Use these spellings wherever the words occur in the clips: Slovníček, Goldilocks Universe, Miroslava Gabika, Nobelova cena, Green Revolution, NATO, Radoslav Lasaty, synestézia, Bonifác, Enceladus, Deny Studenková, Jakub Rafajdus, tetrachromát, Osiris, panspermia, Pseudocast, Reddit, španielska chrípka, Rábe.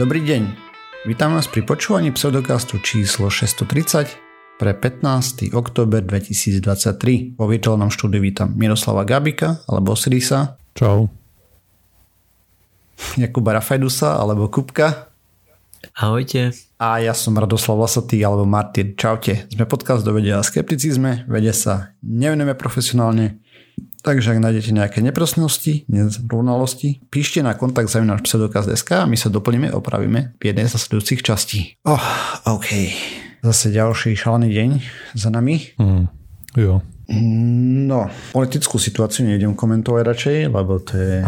Dobrý deň, vítam vás pri počúvaní Pseudocastu číslo 630 pre 15. október 2023. Po virtuálnom štúdiu vítam Miroslava Gabika alebo Osirisa. Čau. Jakuba Rafajdusa alebo Kupka. Ahojte. A ja som Radoslav Lasaty alebo Martin. Čaute. Sme podcast do vedia a skepticizme. Vede sa nevenujeme profesionálne. Takže ak nájdete nejaké nepresnosti, nezrovnalosti, píšte na kontakt @ pseudocast.sk a my sa doplníme, opravíme v jednej z nasledujúcich častí. OK. Zase ďalší šalený deň za nami. Jo. No, politickú situáciu nejdem komentovať radšej, lebo to je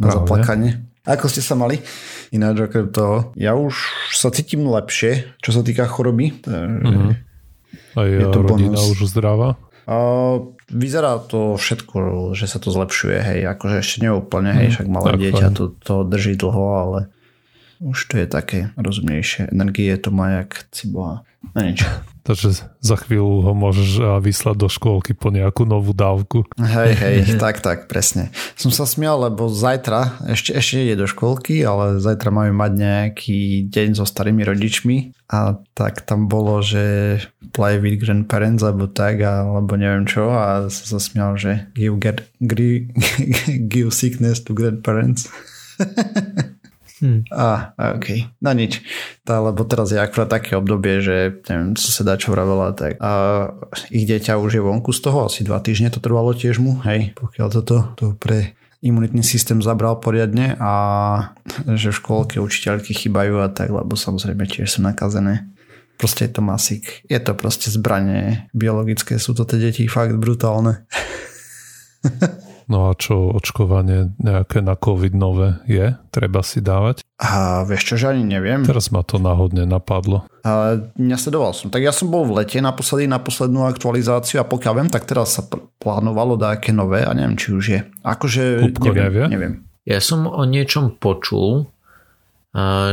na zaplakanie. Ako ste sa mali? Ináč okrem toho, ja už sa cítim lepšie, čo sa týka choroby. A je to rodina bonus. Už zdravá? Vyzerá to všetko, že sa to zlepšuje, hej, akože ešte neúplne, hej, však malé dieťa to drží dlho, ale už to je také rozumnejšie. Energie to má jak ciboha. Takže za chvíľu ho môžeš vyslať do škôlky po nejakú novú dávku. Hej, tak, presne. Som sa smial, lebo zajtra, ešte ide do škôlky, ale zajtra máme mať nejaký deň so starými rodičmi a tak tam bolo, že play with grandparents alebo neviem čo a som sa smial, že give sickness to grandparents. OK. No nič. Lebo teraz je akurát také obdobie, že neviem, co sa dá čo vravela, tak ich dieťa už je vonku z toho, asi 2 týždne to trvalo tiež mu, hej, pokiaľ to pre imunitný systém zabral poriadne a že v škôlke učiteľky chýbajú a tak, lebo samozrejme tiež sú nakazené. Proste je to masík. Je to proste zbranie biologické, sú to tie deti fakt brutálne. No a čo očkovanie nejaké na COVID nové je? Treba si dávať? Vieš čo, že ani neviem. Teraz ma to náhodne napadlo. Nesledoval som. Tak ja som bol v lete naposledy na poslednú aktualizáciu a pokiaľ viem, tak teraz sa plánovalo nejaké nové a neviem, či už je. Akože Kupko neviem. Ja som o niečom počul,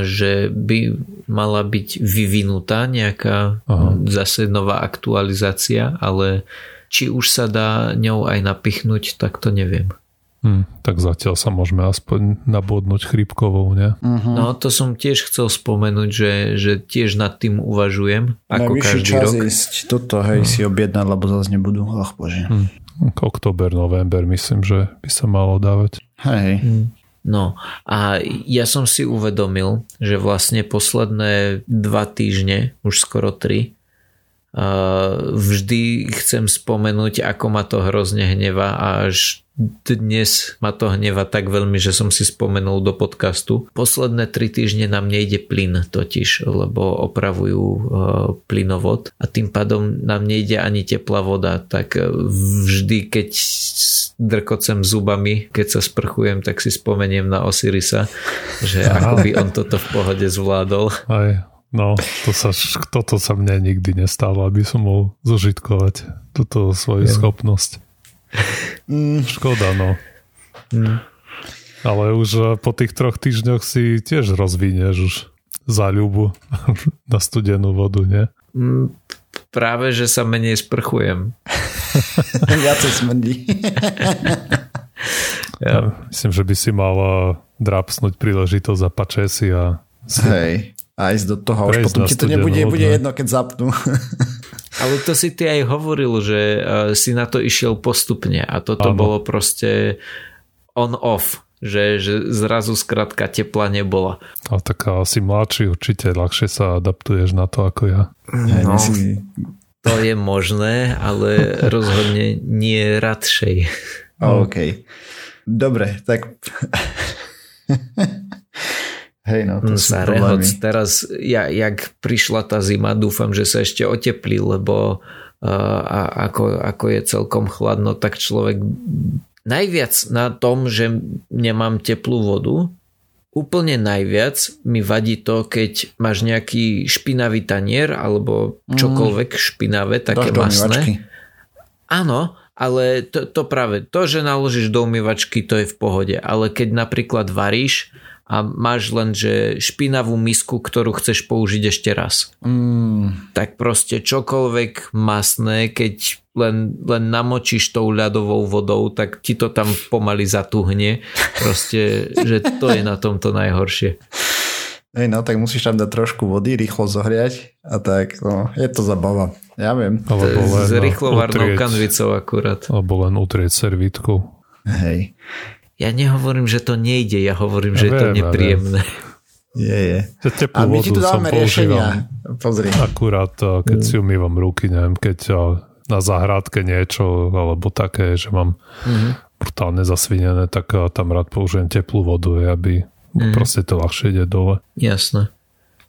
že by mala byť vyvinutá nejaká zase nová aktualizácia, ale či už sa dá ňou aj napichnúť, tak to neviem. Tak zatiaľ sa môžeme aspoň nabodnúť chrípkovou, ne? No to som tiež chcel spomenúť, že tiež nad tým uvažujem, ako každý rok. Najvyšší čas ísť toto, si objednať, lebo zase nebudú. Ach bože. Október, november, myslím, že by sa malo dávať. Hej. No a ja som si uvedomil, že vlastne posledné 2 týždne, už skoro 3, vždy chcem spomenúť, ako ma to hrozne hneva a až dnes ma to hneva tak veľmi, že som si spomenul do podcastu. Posledné 3 týždne nám nejde plyn totiž, lebo opravujú plynovod a tým pádom nám nejde ani teplá voda, tak vždy, keď drkocem zubami, keď sa sprchujem, tak si spomeniem na Osirisa, že ako by on toto v pohode zvládol. Aj. No, toto sa mne nikdy nestalo, aby som mohol zožitkovať túto svoju schopnosť. Škoda, no. Ale už po tých 3 týždňoch si tiež rozvinieš už záľubu na studenú vodu, nie? Práve, že sa menej sprchujem. Viacej smrdí. Ja myslím, že by si mal drápsnuť príležitosť a pačesi a... Hej. A ísť do toho, už potom ti to nebude jedno, keď zapnú. Ale to si ty aj hovoril, že si na to išiel postupne a toto bolo proste on-off, že zrazu skrátka tepla nebola. A tak si mladší, určite ľahšie sa adaptuješ na to ako ja. No, to je možné, ale rozhodne nie radšej. OK. Dobre, tak... Hej, no, to sú problémy. Teraz, jak prišla tá zima, dúfam, že sa ešte oteplí, lebo ako je celkom chladno, tak človek najviac na tom, že nemám teplú vodu, úplne najviac mi vadí to, keď máš nejaký špinavý tanier alebo čokoľvek špinavé, také masné. Áno. Ale to práve, to, že naložíš do umývačky, to je v pohode. Ale keď napríklad varíš a máš len, že špinavú misku, ktorú chceš použiť ešte raz. Tak proste čokoľvek masné, keď len namočíš tou ľadovou vodou, tak ti to tam pomaly zatuhne. Proste, že to je na tomto najhoršie. Hej, no tak musíš tam dať trošku vody, rýchlo zohriať a tak, no, je to zabava. Ja viem. To je s rýchlovarnou kanvicou akurát. Alebo len utrieť servítku. Hej. Ja nehovorím, že to nejde, ja hovorím, že je to nepríjemné. Je. A my ti tu dáme riešenia. Pozri. Akurát, keď si umývam ruky, neviem, keď na zahrádke niečo, alebo také, že mám brutálne zasvinené, tak tam rád použijem teplú vodu, aby proste to ľahšie ide dole. Jasné.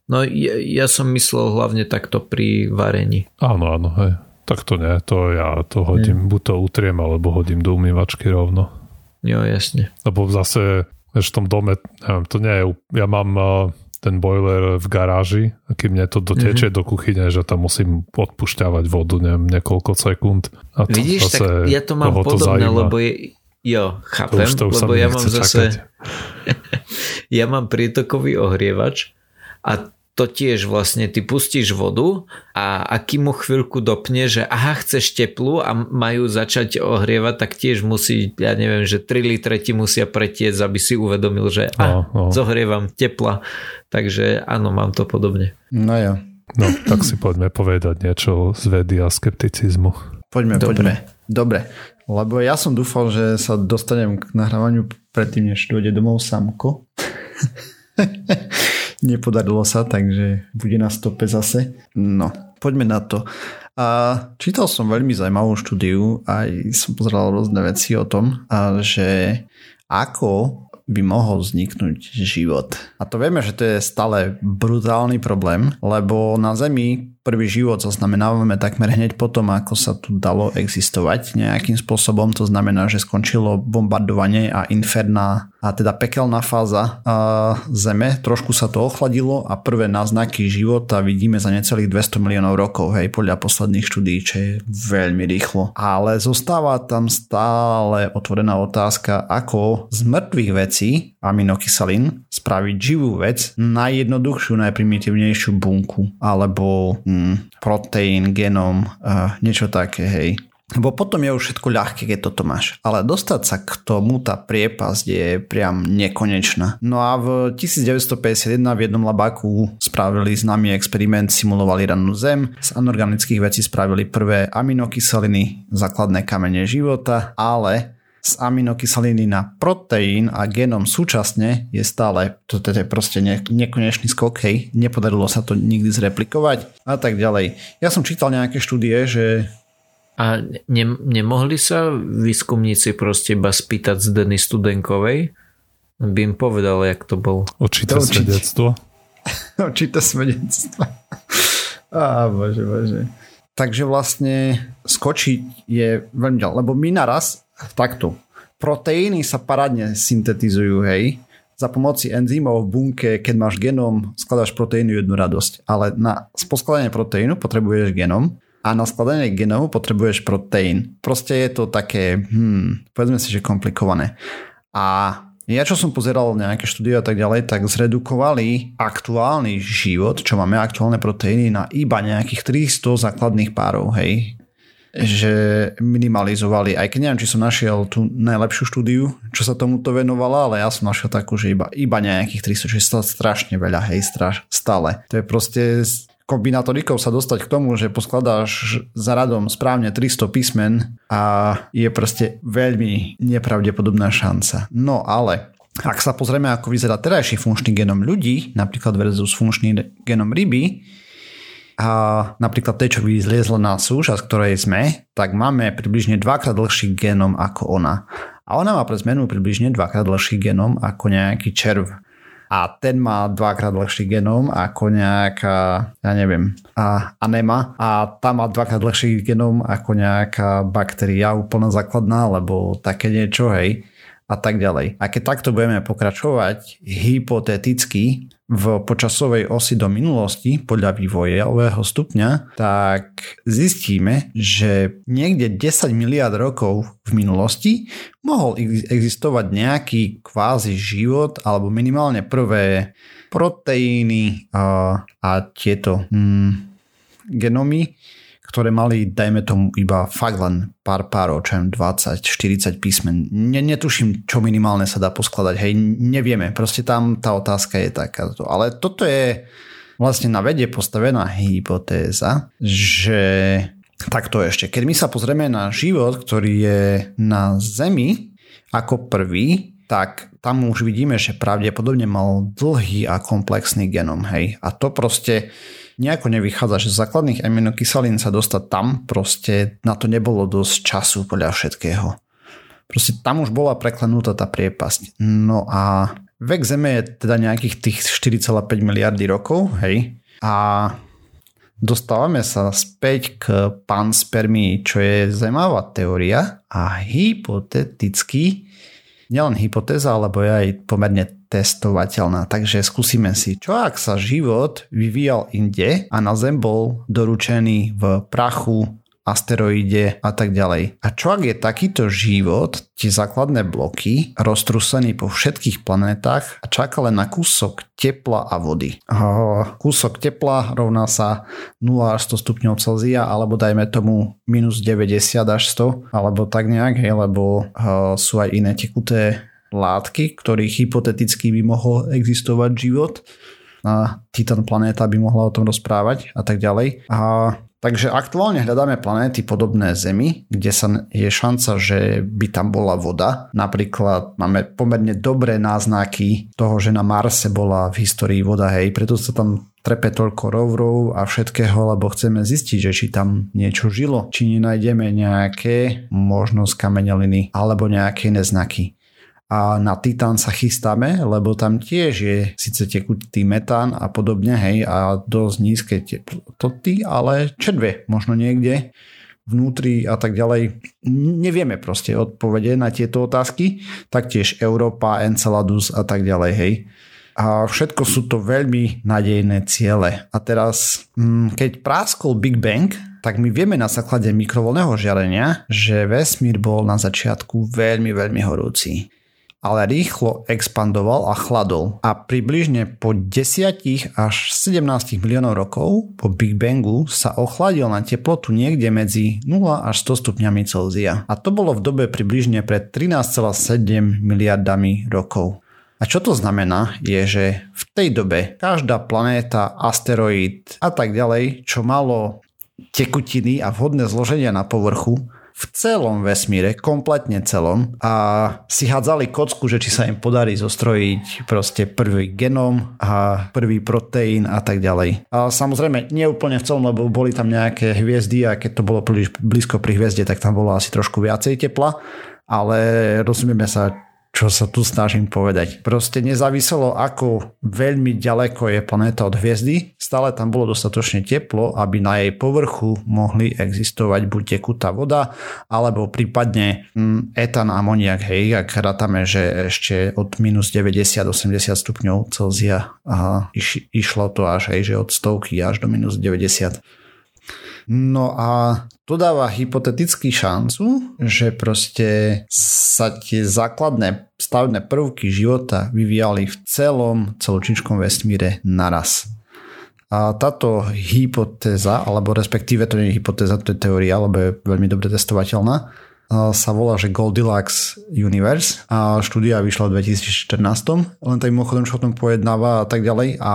No ja som myslel hlavne takto pri varení. Áno, hej. Tak to nie, to ja to hodím, buď to utriem, alebo hodím do umývačky rovno. Jo, jasne. Lebo zase, v tom dome, neviem, to nie je, ja mám ten boiler v garáži, a kým mne to doteče do kuchyne, že tam musím odpušťavať vodu, neviem, niekoľko sekúnd. A to vidíš, tak ja to mám podobné, lebo je... Jo, chápem, to už lebo ja mám zase ja mám prietokový ohrievač a to tiež vlastne ty pustíš vodu a akým mu chvíľku dopne, že aha, chceš teplú a majú začať ohrievať, tak tiež musí, ja neviem, že 3 litre ti musia pretiecť, aby si uvedomil, že zohrievam tepla. Takže áno, mám to podobne. No jo. No, tak si poďme povedať niečo z vedy a skepticizmu. Dobre. Lebo ja som dúfal, že sa dostanem k nahrávaniu predtým, než dôjde domov sámko. Nepodarilo sa, takže bude na stope zase. No, poďme na to. A čítal som veľmi zaujímavú štúdiu a som pozeral rôzne veci o tom, že ako by mohol vzniknúť život. A to vieme, že to je stále brutálny problém, lebo na Zemi prvý život zaznamenávame takmer hneď potom, ako sa tu dalo existovať nejakým spôsobom. To znamená, že skončilo bombardovanie a inferná, a teda pekelná fáza Zeme. Trošku sa to ochladilo a prvé náznaky života vidíme za necelých 200 miliónov rokov, hej, podľa posledných štúdií, čo je veľmi rýchlo. Ale zostáva tam stále otvorená otázka, ako z mŕtvych vecí aminokyselín spraviť živú vec, najjednoduchšiu, najprimitívnejšiu bunku, alebo proteín, genom, niečo také, hej. Lebo potom je už všetko ľahké, keď toto máš. Ale dostať sa k tomu, tá priepasť je priam nekonečná. No a v 1951 v jednom labáku spravili známy experiment, simulovali rannú zem, z anorganických vecí spravili prvé aminokyseliny, základné kamene života, ale... z aminokyseliny na proteín a genom súčasne je stále, to je proste nekonečný skok, hej, nepodarilo sa to nikdy zreplikovať a tak ďalej. Ja som čítal nejaké štúdie, že... A nemohli sa výskumníci proste iba spýtať z Deny Studenkovej? By im povedal, jak to bol. Očité svedectvo. Očité svedectvo. Á, bože. Takže vlastne skočiť je veľmi ďalej, lebo my naraz takto. Proteíny sa parádne syntetizujú, hej. Za pomoci enzymov v bunke, keď máš genóm, skladáš proteínu jednu radosť. Ale na poskladanie proteínu potrebuješ genóm a na skladanie genómu potrebuješ proteín. Proste je to také, povedzme si, že komplikované. A ja, čo som pozeral nejaké štúdie a tak ďalej, tak zredukovali aktuálny život, čo máme aktuálne proteíny, na iba nejakých 300 základných párov, hej. Že minimalizovali, aj keď neviem, či som našiel tú najlepšiu štúdiu, čo sa tomuto venovala, ale ja som našiel takú, že iba nejakých 300, čo je strašne veľa, hej, stále. To je proste z kombinatorikov sa dostať k tomu, že poskladáš za radom správne 300 písmen a je proste veľmi nepravdepodobná šanca. No ale... Ak sa pozrieme, ako vyzerá terajší funkčný genom ľudí, napríklad versus funkčný genom ryby, a napríklad tej, čo vyzliezla na súš, z ktorej sme, tak máme približne dvakrát dlhší genom ako ona. A ona má pre zmenu približne dvakrát dlhší genom ako nejaký červ. A ten má dvakrát dlhší genom ako nejaká, ja neviem, anéma. A tá má dvakrát dlhší genom ako nejaká baktéria úplná základná, alebo také niečo, hej. A tak ďalej. A keď takto budeme pokračovať hypoteticky v počasovej osi do minulosti podľa vývojového stupňa, tak zistíme, že niekde 10 miliárd rokov v minulosti mohol existovať nejaký kvázi život alebo minimálne prvé proteíny a tieto genómy, ktoré mali, dajme tomu, iba fakt len párov, čo je 20-40 písmen. Netuším, čo minimálne sa dá poskladať. Hej, nevieme. Proste tam tá otázka je takáto. Ale toto je vlastne na vede postavená hypotéza, že takto ešte. Keď my sa pozrieme na život, ktorý je na Zemi ako prvý, tak tam už vidíme, že pravdepodobne mal dlhý a komplexný genom. Hej. A to proste nejako nevychádza, že z základných aminokyselín sa dostať tam, proste na to nebolo dosť času podľa všetkého. Proste tam už bola preklenutá tá priepasť. No a vek Zeme je teda nejakých tých 4,5 miliardy rokov, hej. A dostávame sa späť k panspermii, čo je zaujímavá teória a hypoteticky nielen hypotéza, alebo je aj pomerne testovateľná. Takže skúsime si, čo ak sa život vyvíjal inde a na Zem bol doručený v prachu, asteroide a tak ďalej. A čo ak je takýto život, tie základné bloky, roztrúsený po všetkých planetách a čaká len na kúsok tepla a vody. Kúsok tepla rovná sa 0 až 100 stupňov Celzia, alebo dajme tomu minus 90 až 100, alebo tak nejak, hej, lebo sú aj iné tekuté látky, ktorých hypoteticky by mohol existovať život. A Titan planéta by mohla o tom rozprávať a tak ďalej. Takže aktuálne hľadáme planéty podobné Zemi, kde je šanca, že by tam bola voda. Napríklad máme pomerne dobré náznaky toho, že na Marse bola v histórii voda, hej, preto sa tam trepe toľko rovrov a všetkého, lebo chceme zistiť, že či tam niečo žilo, či nenájdeme nejaké možno skameneliny alebo nejaké neznaky. A na Titán sa chystáme, lebo tam tiež je síce tekutý metán a podobne, hej, a dosť nízke teploty, ale červe možno niekde vnútri a tak ďalej. Nevieme proste odpovede na tieto otázky, taktiež Európa, Enceladus a tak ďalej, hej. A všetko sú to veľmi nádejné ciele. A teraz, keď práskol Big Bang, tak my vieme na základe mikrovoľného žiarenia, že vesmír bol na začiatku veľmi, veľmi horúci, ale rýchlo expandoval a chladol. A približne po 10 až 17 miliónov rokov po Big Bangu sa ochladil na teplotu niekde medzi 0 až 100 stupňami Celzia. A to bolo v dobe približne pred 13,7 miliardami rokov. A čo to znamená, je, že v tej dobe každá planéta, asteroid a tak ďalej, čo malo tekutiny a vhodné zloženia na povrchu, v celom vesmíre, kompletne celom, a si hádzali kocku, že či sa im podarí zostrojiť proste prvý genom a prvý proteín a tak ďalej. A samozrejme, nie úplne v celom, lebo boli tam nejaké hviezdy a keď to bolo príliš blízko pri hviezde, tak tam bolo asi trošku viacej tepla, ale rozumieme sa, čo sa tu snažím povedať. Proste nezáviselo, ako veľmi ďaleko je planéta od hviezdy, stále tam bolo dostatočne teplo, aby na jej povrchu mohli existovať buď tekutá voda, alebo prípadne etán a amoniak, hej, ak rátame, že ešte od minus 90-80 stupňov Celzia išlo to až, hej, že od stovky až do minus 90. No a to dáva hypoteticky šancu, že proste sa tie základné stavné prvky života vyvíjali v celom celočinčkom vesmíre naraz. A táto hypotéza, alebo respektíve to nie je hypotéza, to je teória, alebo je veľmi dobre testovateľná, sa volá, že Goldilocks Universe a štúdia vyšla v 2014. Len tým mimochodom, čo o tom pojednáva a tak ďalej a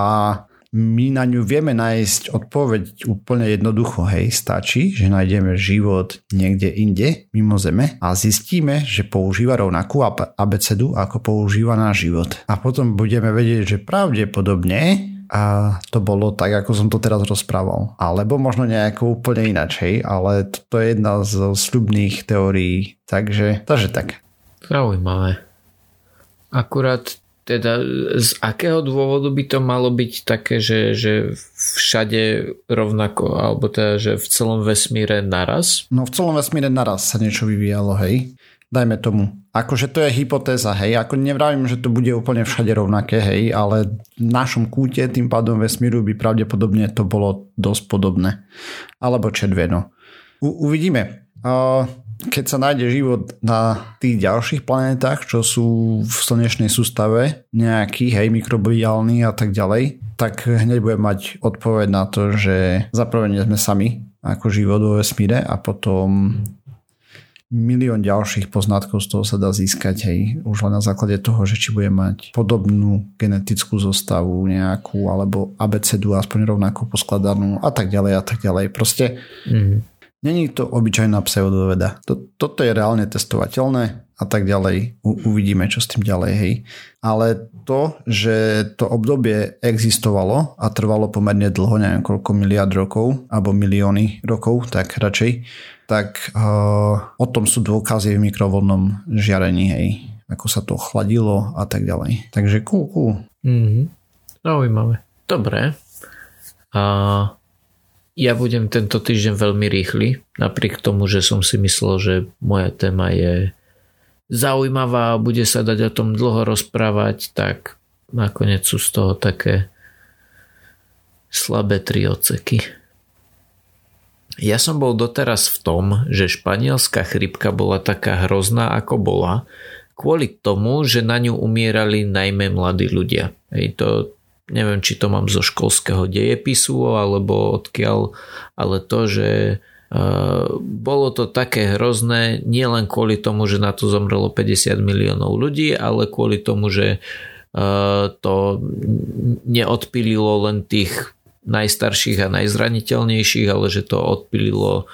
my na ňu vieme nájsť odpoveď úplne jednoducho, hej, stačí, že nájdeme život niekde inde, mimo Zeme a zistíme, že používa rovnakú abecedu, ako používa náš život. A potom budeme vedieť, že pravdepodobne a to bolo tak, ako som to teraz rozprával. Alebo možno nejako úplne inačej, ale to je jedna z sľubných teórií, takže tak. Zaujímavé. Akurát teda z akého dôvodu by to malo byť také, že všade rovnako, alebo teda, že v celom vesmíre naraz? No v celom vesmíre naraz sa niečo vyvíjalo, hej. Dajme tomu. Akože to je hypotéza, hej. Ako nevravím, že to bude úplne všade rovnaké, hej, ale v našom kúte tým pádom vesmíru by pravdepodobne to bolo dosť podobné. Alebo červeno. Uvidíme. Keď sa nájde život na tých ďalších planetách, čo sú v slnečnej sústave, nejaký, hej, mikrobiálny a tak ďalej, tak hneď budeme mať odpoveď na to, že zaprvé nie sme sami, ako život vo vesmíre a potom milión ďalších poznatkov z toho sa dá získať, hej, už len na základe toho, že či bude mať podobnú genetickú zostavu nejakú, alebo abecedu aspoň rovnako poskladanú a tak ďalej, proste není to obyčajná pseudoveda. Toto je reálne testovateľné a tak ďalej. Uvidíme, čo s tým ďalej, hej. Ale to, že to obdobie existovalo a trvalo pomerne dlho, neviem koľko miliard rokov, alebo milióny rokov, tak radšej, tak o tom sú dôkazy v mikrovlnnom žiarení, hej. Ako sa to chladilo a tak ďalej. Takže cool. Zaujímavé. Dobre. Ja budem tento týždeň veľmi rýchly, napriek tomu, že som si myslel, že moja téma je zaujímavá a bude sa dať o tom dlho rozprávať, tak nakoniec sú z toho také slabé 3 odseky. Ja som bol doteraz v tom, že španielská chrípka bola taká hrozná, ako bola, kvôli tomu, že na ňu umierali najmä mladí ľudia. Hej, to neviem, či to mám zo školského dejepisu alebo odkiaľ, ale to, že bolo to také hrozné nielen kvôli tomu, že na to zomrelo 50 miliónov ľudí, ale kvôli tomu, že to neodpililo len tých najstarších a najzraniteľnejších, ale že to odpililo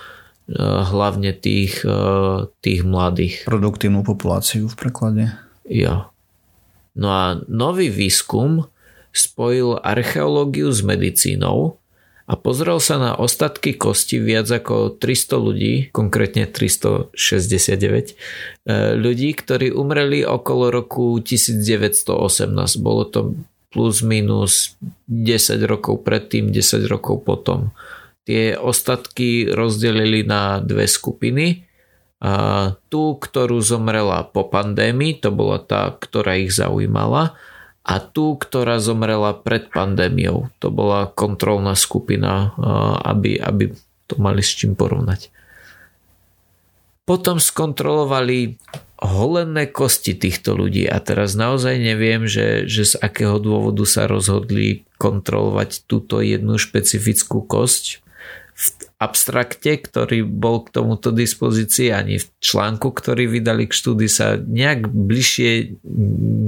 hlavne tých mladých. Produktívnu populáciu v preklade. Jo. No a nový výskum spojil archeológiu s medicínou a pozrel sa na ostatky kosti viac ako 300 ľudí, konkrétne 369 ľudí, ktorí umreli okolo roku 1918. Bolo to plus minus 10 rokov predtým, 10 rokov potom. Tie ostatky rozdelili na dve skupiny. A tú, ktorú zomrela po pandémii, to bola tá, ktorá ich zaujímala, a tú, ktorá zomrela pred pandémiou. To bola kontrolná skupina, aby to mali s čím porovnať. Potom skontrolovali holené kosti týchto ľudí a teraz naozaj neviem, že z akého dôvodu sa rozhodli kontrolovať túto jednu špecifickú kosť. V abstrakte, ktorý bol k tomuto dispozícii, ani v článku, ktorý vydali k štúdii, sa nejak bližšie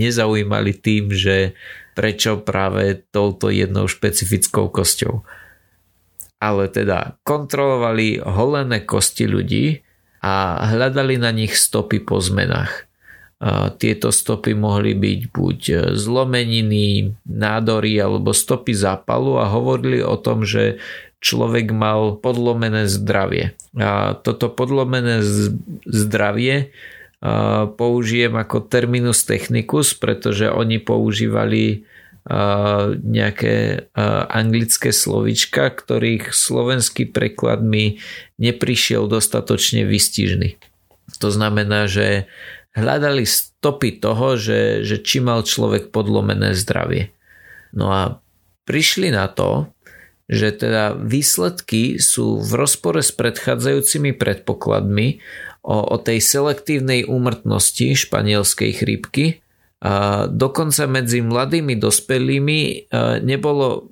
nezaujímali tým, že prečo práve touto jednou špecifickou kosťou. Ale teda kontrolovali holené kosti ľudí a hľadali na nich stopy po zmenách. Tieto stopy mohli byť buď zlomeniny, nádory alebo stopy zápalu a hovorili o tom, že človek mal podlomené zdravie. A toto podlomené zdravie použijem ako terminus technicus, pretože oni používali nejaké anglické slovíčka, ktorých slovenský preklad mi neprišiel dostatočne výstižný. To znamená, že hľadali stopy toho, že či mal človek podlomené zdravie. No a prišli na to, že teda výsledky sú v rozpore s predchádzajúcimi predpokladmi o tej selektívnej úmrtnosti španielskej chrípky. A dokonca medzi mladými dospelými nebolo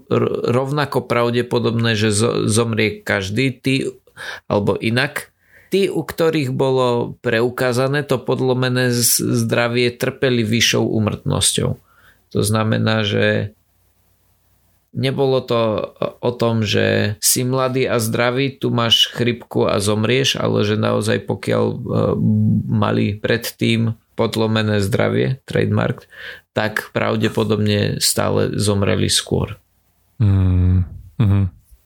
rovnako pravdepodobné, že zomrie každý, alebo inak. Tí, u ktorých bolo preukázané to podlomené zdravie, trpeli vyššou úmrtnosťou. To znamená, že nebolo to o tom, že si mladý a zdravý, tu máš chrypku a zomrieš, ale že naozaj pokiaľ mali predtým podlomené zdravie, trademark, tak pravdepodobne stále zomreli skôr.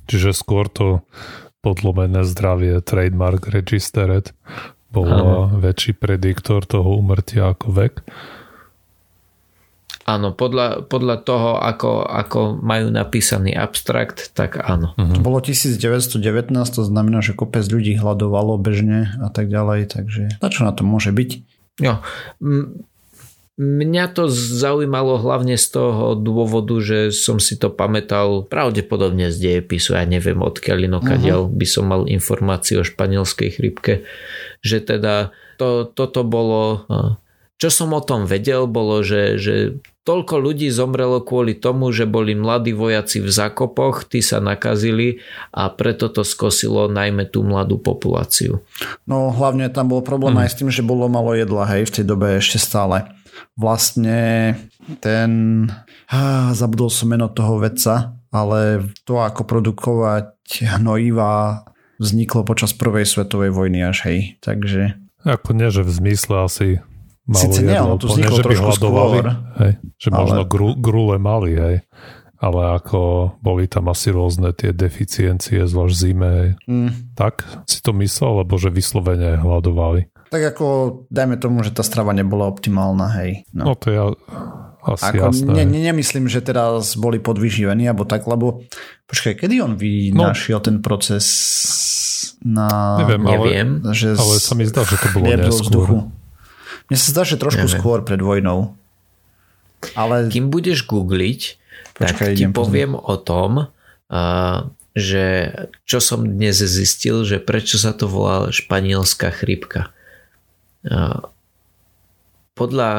Čiže skôr to podlomené zdravie, trademark registered, bolo väčší prediktor toho úmrtia ako vek. Áno, podľa toho, ako majú napísaný abstrakt, tak áno. To bolo 1919, to znamená, že kopec ľudí hladovalo bežne a tak ďalej, takže čo na to môže byť? Jo. Mňa to zaujímalo hlavne z toho dôvodu, že som si to pamätal pravdepodobne z dejepisu, ja neviem odkiaľ inokadiaľ by som mal informáciu o španielskej chrípke, že teda toto bolo... Čo som o tom vedel, bolo, že Toľko ľudí zomrelo kvôli tomu, že boli mladí vojaci v zákopoch, tí sa nakazili a preto to skosilo najmä tú mladú populáciu. No hlavne tam bol problém aj s tým, že bolo malo jedla, hej, v tej dobe ešte stále. Vlastne ten... zabudol som meno toho vedca, ale to, ako produkovať hnojivá, vzniklo počas prvej svetovej vojny až, hej. Takže... Ako nie, že v zmysle asi... Sice nie, ono tu vzniklo trošku skôr. Hej, že ale... možno grúle mali, hej. Ale ako boli tam asi rôzne tie deficiencie, zvlášť zime. Tak si to myslel, alebo že vyslovene hľadovali? Tak ako, dajme tomu, že tá strava nebola optimálna, hej. No to ja asi ako, jasné. Nemyslím, že teraz boli podvyživení, alebo tak, lebo počkaj, kedy on vynašiel ten proces na... Neviem. Ale sa mi zdá, že to bolo neskôr. Mne sa zdá, že trošku skôr pred vojnou. Ale... Kým budeš googliť, tak ti poviem o tom, že čo som dnes zistil, že prečo sa to volá španielská chrípka. Podľa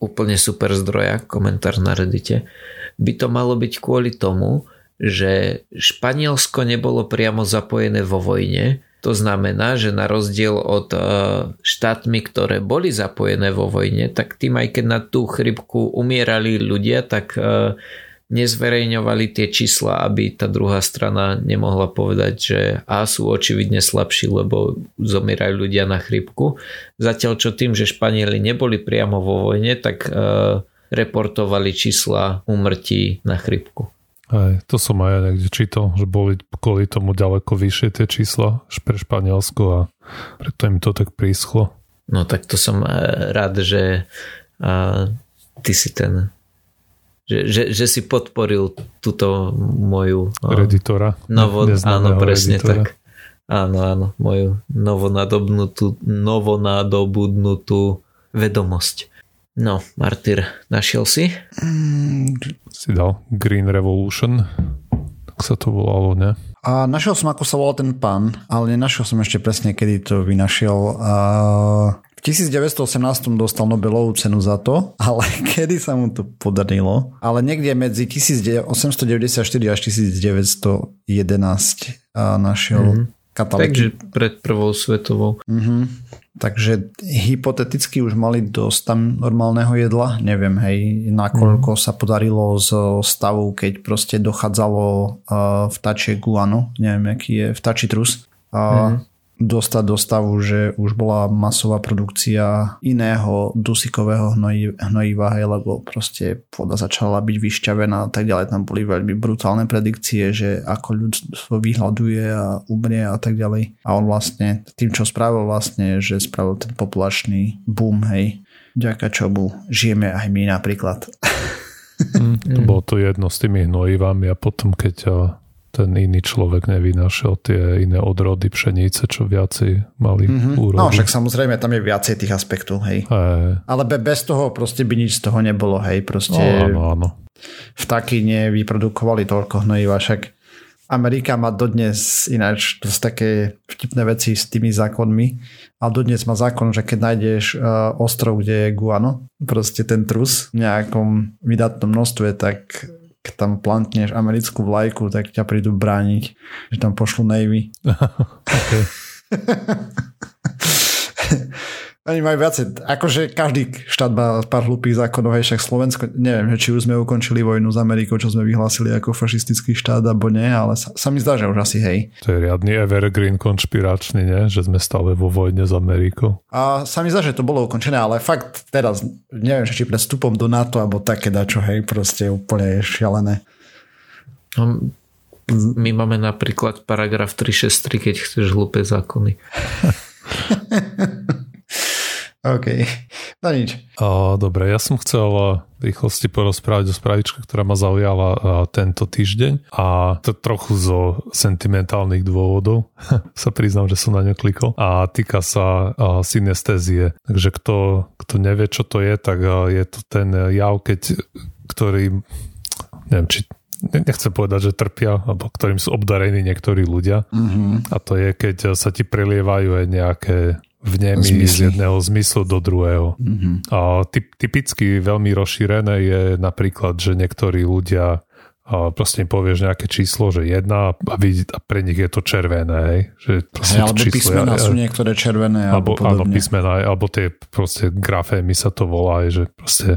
úplne super zdroja, komentár na Reddite, by to malo byť kvôli tomu, že Španielsko nebolo priamo zapojené vo vojne. To znamená, že na rozdiel od štátmi, ktoré boli zapojené vo vojne, tak tým aj keď na tú chrypku umierali ľudia, tak nezverejňovali tie čísla, aby tá druhá strana nemohla povedať, že sú očividne slabší, lebo zomierajú ľudia na chrypku. Zatiaľ čo tým, že Španieli neboli priamo vo vojne, tak reportovali čísla úmrtí na chrypku. Aj, to som aj ja niekde čítal, že boli kvôli tomu ďaleko vyššie tie čísla pre Španielsko a preto im to tak príschlo. No tak to som rád, že ty si ten že si podporil túto moju reditora. Áno, presne reditora. Tak. Áno, moju novonadobudnutú vedomosť. No, Martyr, našiel si? Si dal Green Revolution, tak sa to volalo, ne? A našiel som, ako sa volal ten pán, ale nenašiel som ešte presne, kedy to vynašiel. V 1918 dostal Nobelovú cenu za to, ale kedy sa mu to podarilo? Ale niekde medzi 1894 až 1911 našiel katolík. Takže pred prvou svetovou. Takže hypoteticky už mali dosť tam normálneho jedla. Neviem, hej, nakoľko sa podarilo z stavu, keď proste dochádzalo vtačie guano, neviem, aký je vtačí trus, dostať do stavu, že už bola masová produkcia iného dusikového hnojiva, hej, lebo proste pôda začala byť vyšťavená a tak ďalej. Tam boli veľmi brutálne predikcie, že ako ľudstvo vyhľaduje a umrie a tak ďalej. A on vlastne tým, čo spravil vlastne, že spravil ten populačný boom, hej, vďaka čomu žijeme aj my napríklad. To bolo to jedno s tými hnojivami a potom keď ten iný človek nevynašiel tie iné odrody pšenice, čo viacej mali úrody. No však samozrejme, tam je viacej tých aspektov, hej. Ale bez toho proste by nič z toho nebolo, hej. Proste áno. Vtáky nevyprodukovali toľko hnojiva, však Amerika má dodnes ináč dosť také vtipné veci s tými zákonmi, ale dodnes má zákon, že keď nájdeš ostrov, kde je guano, proste ten trus v nejakom vydatnom množstve, tak keď tam plantneš americkú vlajku, tak ťa prídu brániť, že tam pošlu Navy. Oni majú viacej, akože každý štát má pár hlupých zákonov, hej, však Slovensko, neviem, či už sme ukončili vojnu s Amerikou, čo sme vyhlásili ako fašistický štát, alebo nie, ale sa mi zdá, že už asi hej. To je riadny evergreen konšpiračný, nie? Že sme stále vo vojne s Amerikou. A sa mi zdá, že to bolo ukončené, ale fakt teraz, neviem, či pred vstupom do NATO, alebo také dačo, hej, proste úplne šialené. My máme napríklad paragraf 363, keď chceš hlúpe zákony. OK, no nič. Dobre, ja som chcel v rýchlosti porozprávať o správičke, ktorá ma zaujala tento týždeň a to trochu zo sentimentálnych dôvodov sa priznám, že som na ňu klikol a týka sa synestézie. Takže kto nevie, čo to je, tak je to ten jav, ktorý neviem, či nechcem povedať, že trpia, alebo ktorým sú obdarení niektorí ľudia a to je, keď sa ti prelievajú aj nejaké vnemi z jedného zmyslu do druhého. Mm-hmm. A typicky veľmi rozšírené je napríklad, že niektorí ľudia proste im povieš nejaké číslo, že 1 a pre nich je to červené. Hej? Že proste, alebo číslo, písmená sú niektoré červené. Alebo písmená, alebo tie proste grafémy sa to volá. Že proste.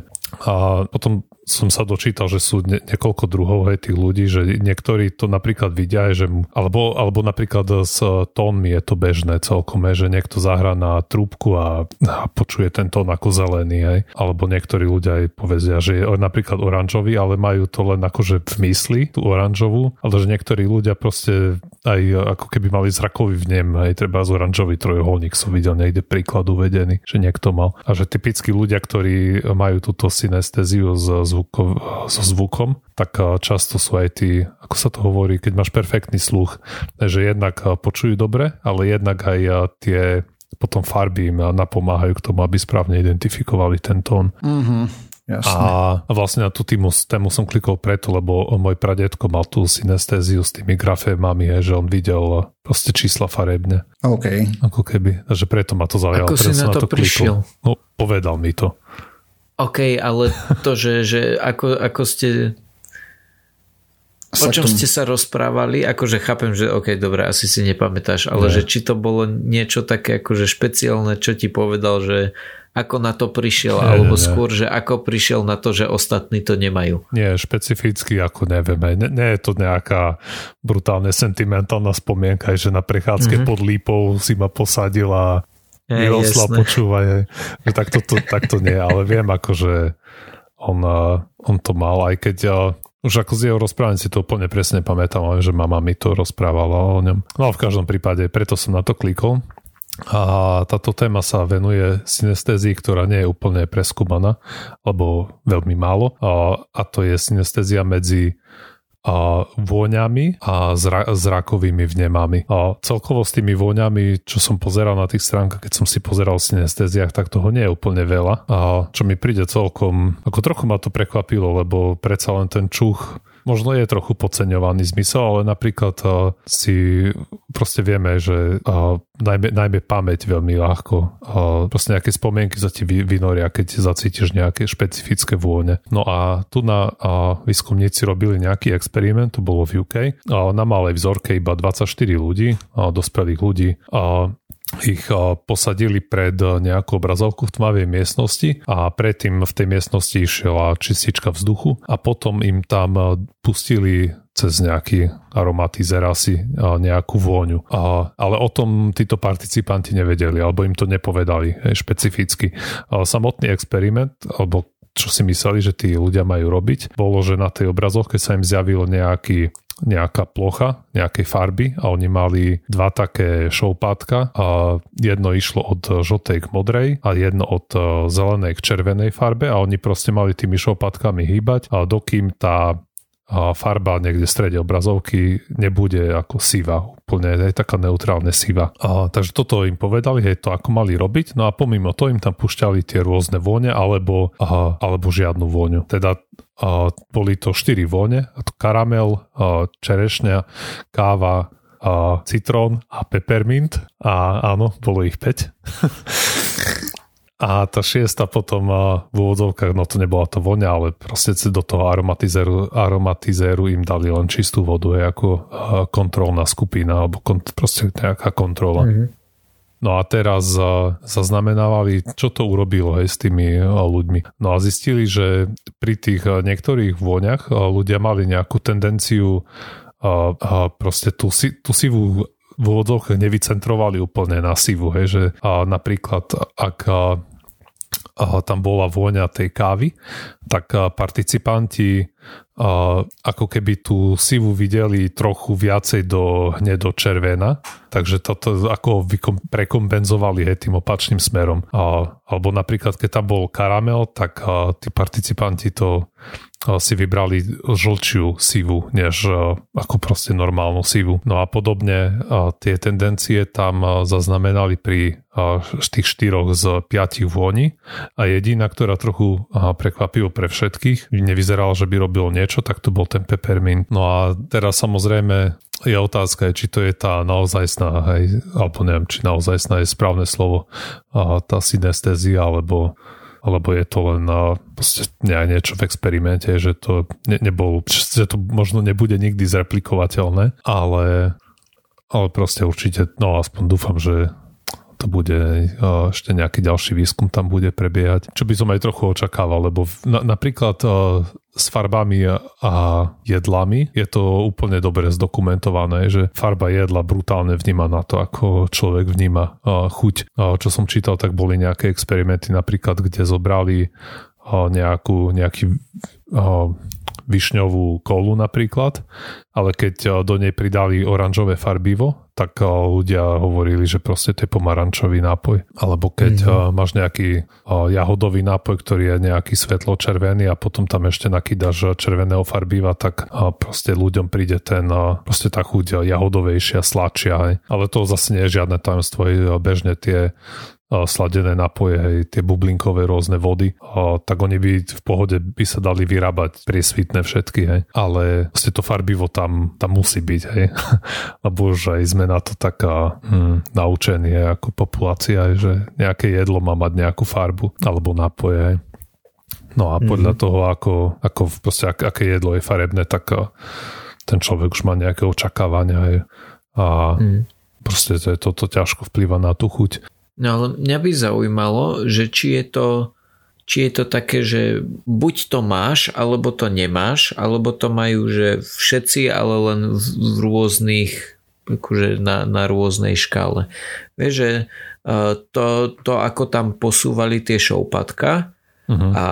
A potom som sa dočítal, že sú niekoľko druhov tých ľudí, že niektorí to napríklad vidia, že alebo napríklad s tónmi je to bežné celkom, že niekto zahrá na trúbku a počuje ten tón ako zelený, hej. Alebo niektorí ľudia aj povedia, že je napríklad oranžový, ale majú to len akože v mysli, tú oranžovú, ale že niektorí ľudia proste aj ako keby mali zrakový vnem, hej, treba z oranžový trojuholník som videl niekde príklad uvedený, že niekto mal. A že typicky ľudia, ktorí majú túto synestéziu so zvukom, tak často sú aj tí, ako sa to hovorí, keď máš perfektný sluch, že jednak počujú dobre, ale jednak aj tie potom farby im napomáhajú k tomu, aby správne identifikovali ten tón. Mhm. Jasne. A vlastne na tú tému som klikol preto, lebo môj pradedko mal tú synestéziu s tými grafémami, že on videl proste čísla farebne. OK. Ako keby. Takže preto ma to zaujalo. Ako si na to prišiel? No, povedal mi to. OK, ale to, že ako ste... O čom ste sa rozprávali? Akože chápem, že OK, dobre, asi si nepamätáš, ale že či to bolo niečo také akože špeciálne, čo ti povedal, že ako na to prišiel, alebo skôr, že ako prišiel na to, že ostatní to nemajú. Nie, špecificky, ako neviem. Nie je to nejaká brutálne sentimentálna spomienka, že na prechádzke pod lípou si ma posadila Miroslav, počúvaj. Tak to nie, ale viem, akože on to mal, aj keď už ako z jeho rozprávania si to úplne presne pamätám, že mama mi to rozprávala o ňom. No v každom prípade, preto som na to klikol. A táto téma sa venuje synestézii, ktorá nie je úplne preskúmaná, alebo veľmi málo. A to je synestézia medzi vôňami a zrakovými vnemami. A celkovo s tými vôňami, čo som pozeral na tých stránkach, keď som si pozeral v synestéziách, tak toho nie je úplne veľa. A čo mi príde celkom, ako trochu ma to prekvapilo, lebo predsa len ten čuch možno je trochu podceňovaný zmysel, ale napríklad si proste vieme, že najmä pamäť veľmi ľahko. Proste nejaké spomienky sa ti vynoria, keď zacítiš nejaké špecifické vône. No a tu na výskumníci robili nejaký experiment, to bolo v UK. Na malej vzorke iba 24 ľudí, dospelých ľudí, ich posadili pred nejakú obrazovku v tmavej miestnosti a predtým v tej miestnosti išla čistička vzduchu a potom im tam pustili cez nejaký aromatizer asi nejakú vôňu. Ale o tom títo participanti nevedeli alebo im to nepovedali špecificky. Samotný experiment, alebo čo si mysleli, že tí ľudia majú robiť, bolo, že na tej obrazovke sa im zjavilo nejaká plocha, nejakej farby a oni mali dva také šoupátka a jedno išlo od žltej k modrej a jedno od zelenej k červenej farbe a oni proste mali tými šoupátkami hýbať, a dokým tá farba niekde v strede obrazovky nebude ako sivá, úplne aj taká neutrálne sivá. Takže toto im povedali, hej, to ako mali robiť, no a pomimo to im tam púšťali tie rôzne vône alebo žiadnu vôňu. Teda boli to 4 vône, karamel, čerešňa, káva, citrón a peppermint a áno, bolo ich 5. A tá 6. potom v úvodzovkách, no to nebola to voňa, ale proste do toho aromatizéru im dali len čistú vodu, je ako kontrolná skupina, alebo proste nejaká kontrola. Mm-hmm. No a teraz zaznamenávali, čo to urobilo s tými ľuďmi. No a zistili, že pri tých niektorých vôňach ľudia mali nejakú tendenciu proste tú sivú v úvodzovkách nevycentrovali úplne na sivu, hej, že napríklad ak tam bola vôňa tej kávy, tak participanti ako keby tú sivu videli trochu viacej do hnedo-červená, takže toto ako prekompenzovali hej, tým opačným smerom. Alebo napríklad, keď tam bol karamel, tak tí participanti to si vybrali žlčiu sivu, než ako proste normálnu sivu. No a podobne tie tendencie tam zaznamenali pri tých 4 z 5 vôni a jediná, ktorá trochu prekvapivo pre všetkých, nevyzerala, že by robilo niečo, tak to bol ten peppermint. No a teraz samozrejme je otázka, či to je tá naozajstná, hej, alebo neviem, či naozajstná je správne slovo, tá synestézia, alebo je to len niečo v experimente, že to nebolo, že to možno nebude nikdy zreplikovateľné, ale proste určite, no aspoň dúfam, že to bude, ešte nejaký ďalší výskum tam bude prebiehať, čo by som aj trochu očakával, lebo napríklad s farbami a jedlami je to úplne dobre zdokumentované, že farba jedla brutálne vníma na to, ako človek vníma chuť. Čo som čítal, tak boli nejaké experimenty napríklad, kde zobrali nejakú višňovú kolu napríklad, ale keď do nej pridali oranžové farbivo, tak ľudia hovorili, že proste to je pomarančový nápoj. Alebo keď máš nejaký jahodový nápoj, ktorý je nejaký svetlo-červený a potom tam ešte nakýdaš červeného farbiva, tak proste ľuďom príde proste tá chuť jahodovejšia, sladšia. Hej. Ale to zase nie je žiadne tajomstvo. Bežne tie sladené nápoje, hej, tie bublinkové rôzne vody, tak oni by v pohode by sa dali vyrábať priesvitné všetky, hej. Ale vlastne to farbivo tam musí byť, hej. Lebo už aj sme na to taká naučení, hej, ako populácia, hej, že nejaké jedlo má mať nejakú farbu alebo nápoje, hej. No a podľa toho, ako proste, aké jedlo je farebné, tak ten človek už má nejaké očakávania, hej. A proste to ťažko vplýva na tú chuť. No ale mňa by zaujímalo, že či je to také, že buď to máš, alebo to nemáš, alebo to majú, že všetci, ale len v rôznych, akože na rôznej škále. Vieš, že to ako tam posúvali tie šoupatka, a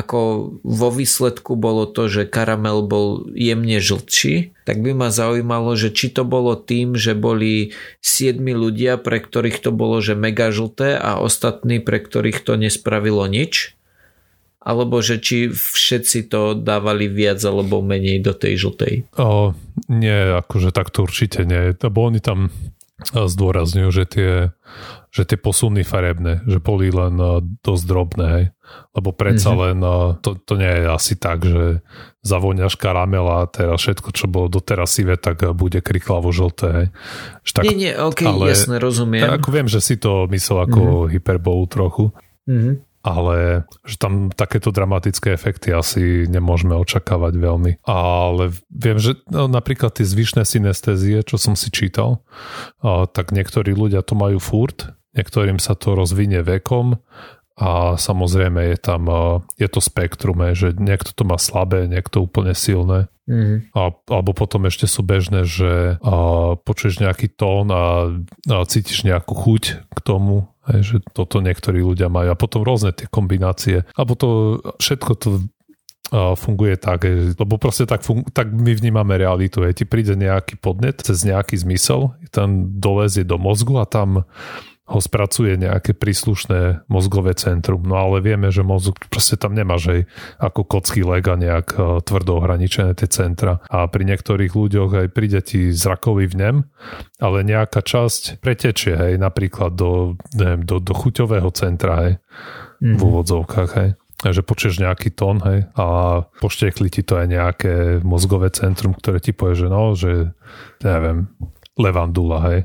ako vo výsledku bolo to, že karamel bol jemne žltší, tak by ma zaujímalo, že či to bolo tým, že boli 7 ľudia, pre ktorých to bolo že mega žlté a ostatní, pre ktorých to nespravilo nič, alebo že či všetci to dávali viac alebo menej do tej žltej. Nie, akože tak to určite nie. Lebo oni tam zdôrazňujú, že tie posuny farebné, že boli len dosť drobné, hej. Lebo predsa len to nie je asi tak, že zavoňaš karamel a teraz všetko, čo bolo doteraz sivé, tak bude kriklavo žlté. Nie, ok, jasne, rozumiem. Tak, viem, že si to myslel ako hyperbolu trochu, ale že tam takéto dramatické efekty asi nemôžeme očakávať veľmi. Ale viem, že napríklad tie zvyšné synestézie, čo som si čítal, tak niektorí ľudia to majú furt, niektorým sa to rozvinie vekom a samozrejme je to spektrum, že niekto to má slabé, niekto úplne silné. Alebo potom ešte sú bežné, že počuješ nejaký tón a cítiš nejakú chuť k tomu, že toto niektorí ľudia majú a potom rôzne tie kombinácie. Alebo to všetko to funguje tak, lebo proste tak my vnímame realitu. Ti príde nejaký podnet cez nejaký zmysel, ten dolezie do mozgu a tam ho spracuje nejaké príslušné mozgové centrum. No ale vieme, že mozog proste tam nemáš, hej, ako kocky lega nejak tvrdo ohraničené tie centra. A pri niektorých ľuďoch aj príde ti zrakový vnem, ale nejaká časť pretečie, hej, napríklad do chuťového centra, hej, v úvodzovkách, hej. Takže počuješ nejaký tón, hej, a poštekli ti to aj nejaké mozgové centrum, ktoré ti povie, že no, že neviem, levandula, hej,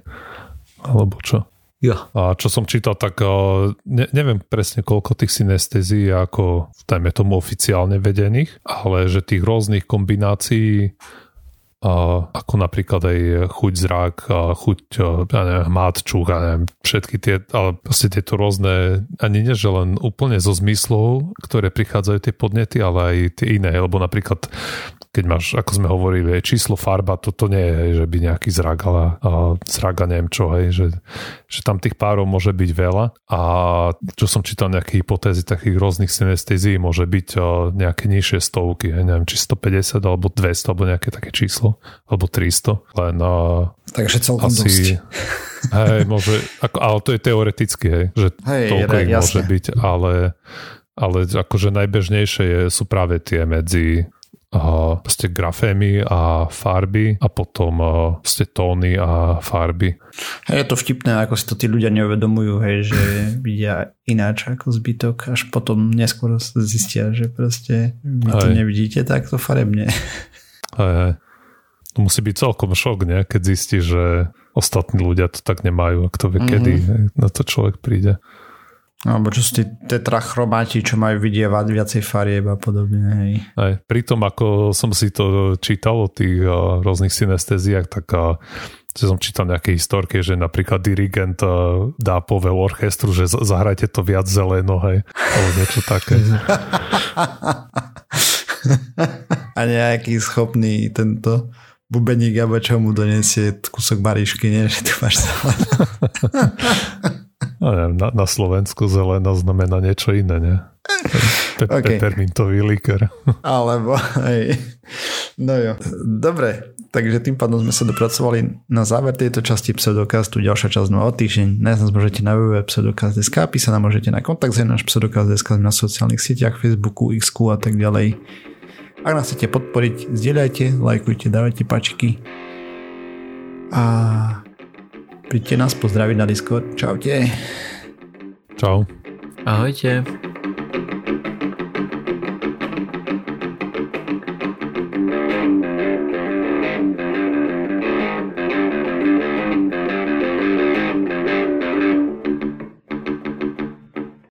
alebo čo. Ja. A čo som čítal, tak neviem presne, koľko tých synestézií ako dajme tomu oficiálne vedených, ale že tých rôznych kombinácií ako napríklad aj chuť zrak, chuť hmat, čuch, všetky tie, ale proste tieto rôzne, ani nie, že len úplne zo zmyslov, ktoré prichádzajú tie podnety, ale aj tie iné, lebo napríklad keď máš, ako sme hovorili, číslo farba, to nie je, hej, že by nejaký zrak, ale zrak a neviem čo, hej, že tam tých párov môže byť veľa a čo som čítal nejaké hypotézy takých rôznych synestézií, môže byť nejaké nižšie stovky, hej, neviem, či 150 alebo 200, alebo nejaké také číslo, alebo 300, len takže celkom asi, dosť. Hej, môže, ale to je teoreticky, hej, že toľko ich môže byť, ale akože najbežnejšie sú práve tie medzi proste grafémy a farby a potom proste tóny a farby. Je to vtipné, ako si to tí ľudia neuvedomujú, hej, že vidia ináč ako zbytok, až potom neskôr zistia, že proste vy to nevidíte takto farebne. Hej. To musí byť celkom šok, nie? Keď zistí, že ostatní ľudia to tak nemajú, kto vie kedy na to človek príde. Alebo čo sú tí tetrachromáti, čo majú vidievať viacej farieb a podobne. Hej. Aj, pri tom, ako som si to čítal o tých rôznych synestéziách, tak som čítal nejaké historky, že napríklad dirigent dá poveľ orchestru, že zahrajte to viac zeleno, hej. Alebo niečo také. A nejaký schopný tento bubeník, alebo čo mu donesie kúsok maríšky, nie? Že tu máš zeleno. Na Slovensku zelená znamená niečo iné, ne? Pepermintový liker. Alebo, hej. No jo. Dobre, takže tým pádom sme sa dopracovali na záver tejto časti Pseudocastu. Ďalšia časť má o týždeň. Nájsť nás môžete na www.pseudocast.sk, písať nám môžete na kontakt za náš Pseudocast.sk na sociálnych sieťach, Facebooku, Xku a tak ďalej. Ak nás chcete podporiť, zdieľajte, lajkujte, dávajte páčiky. A... príďte nás pozdraviť na Discord. Čaute. Čau. Ahojte.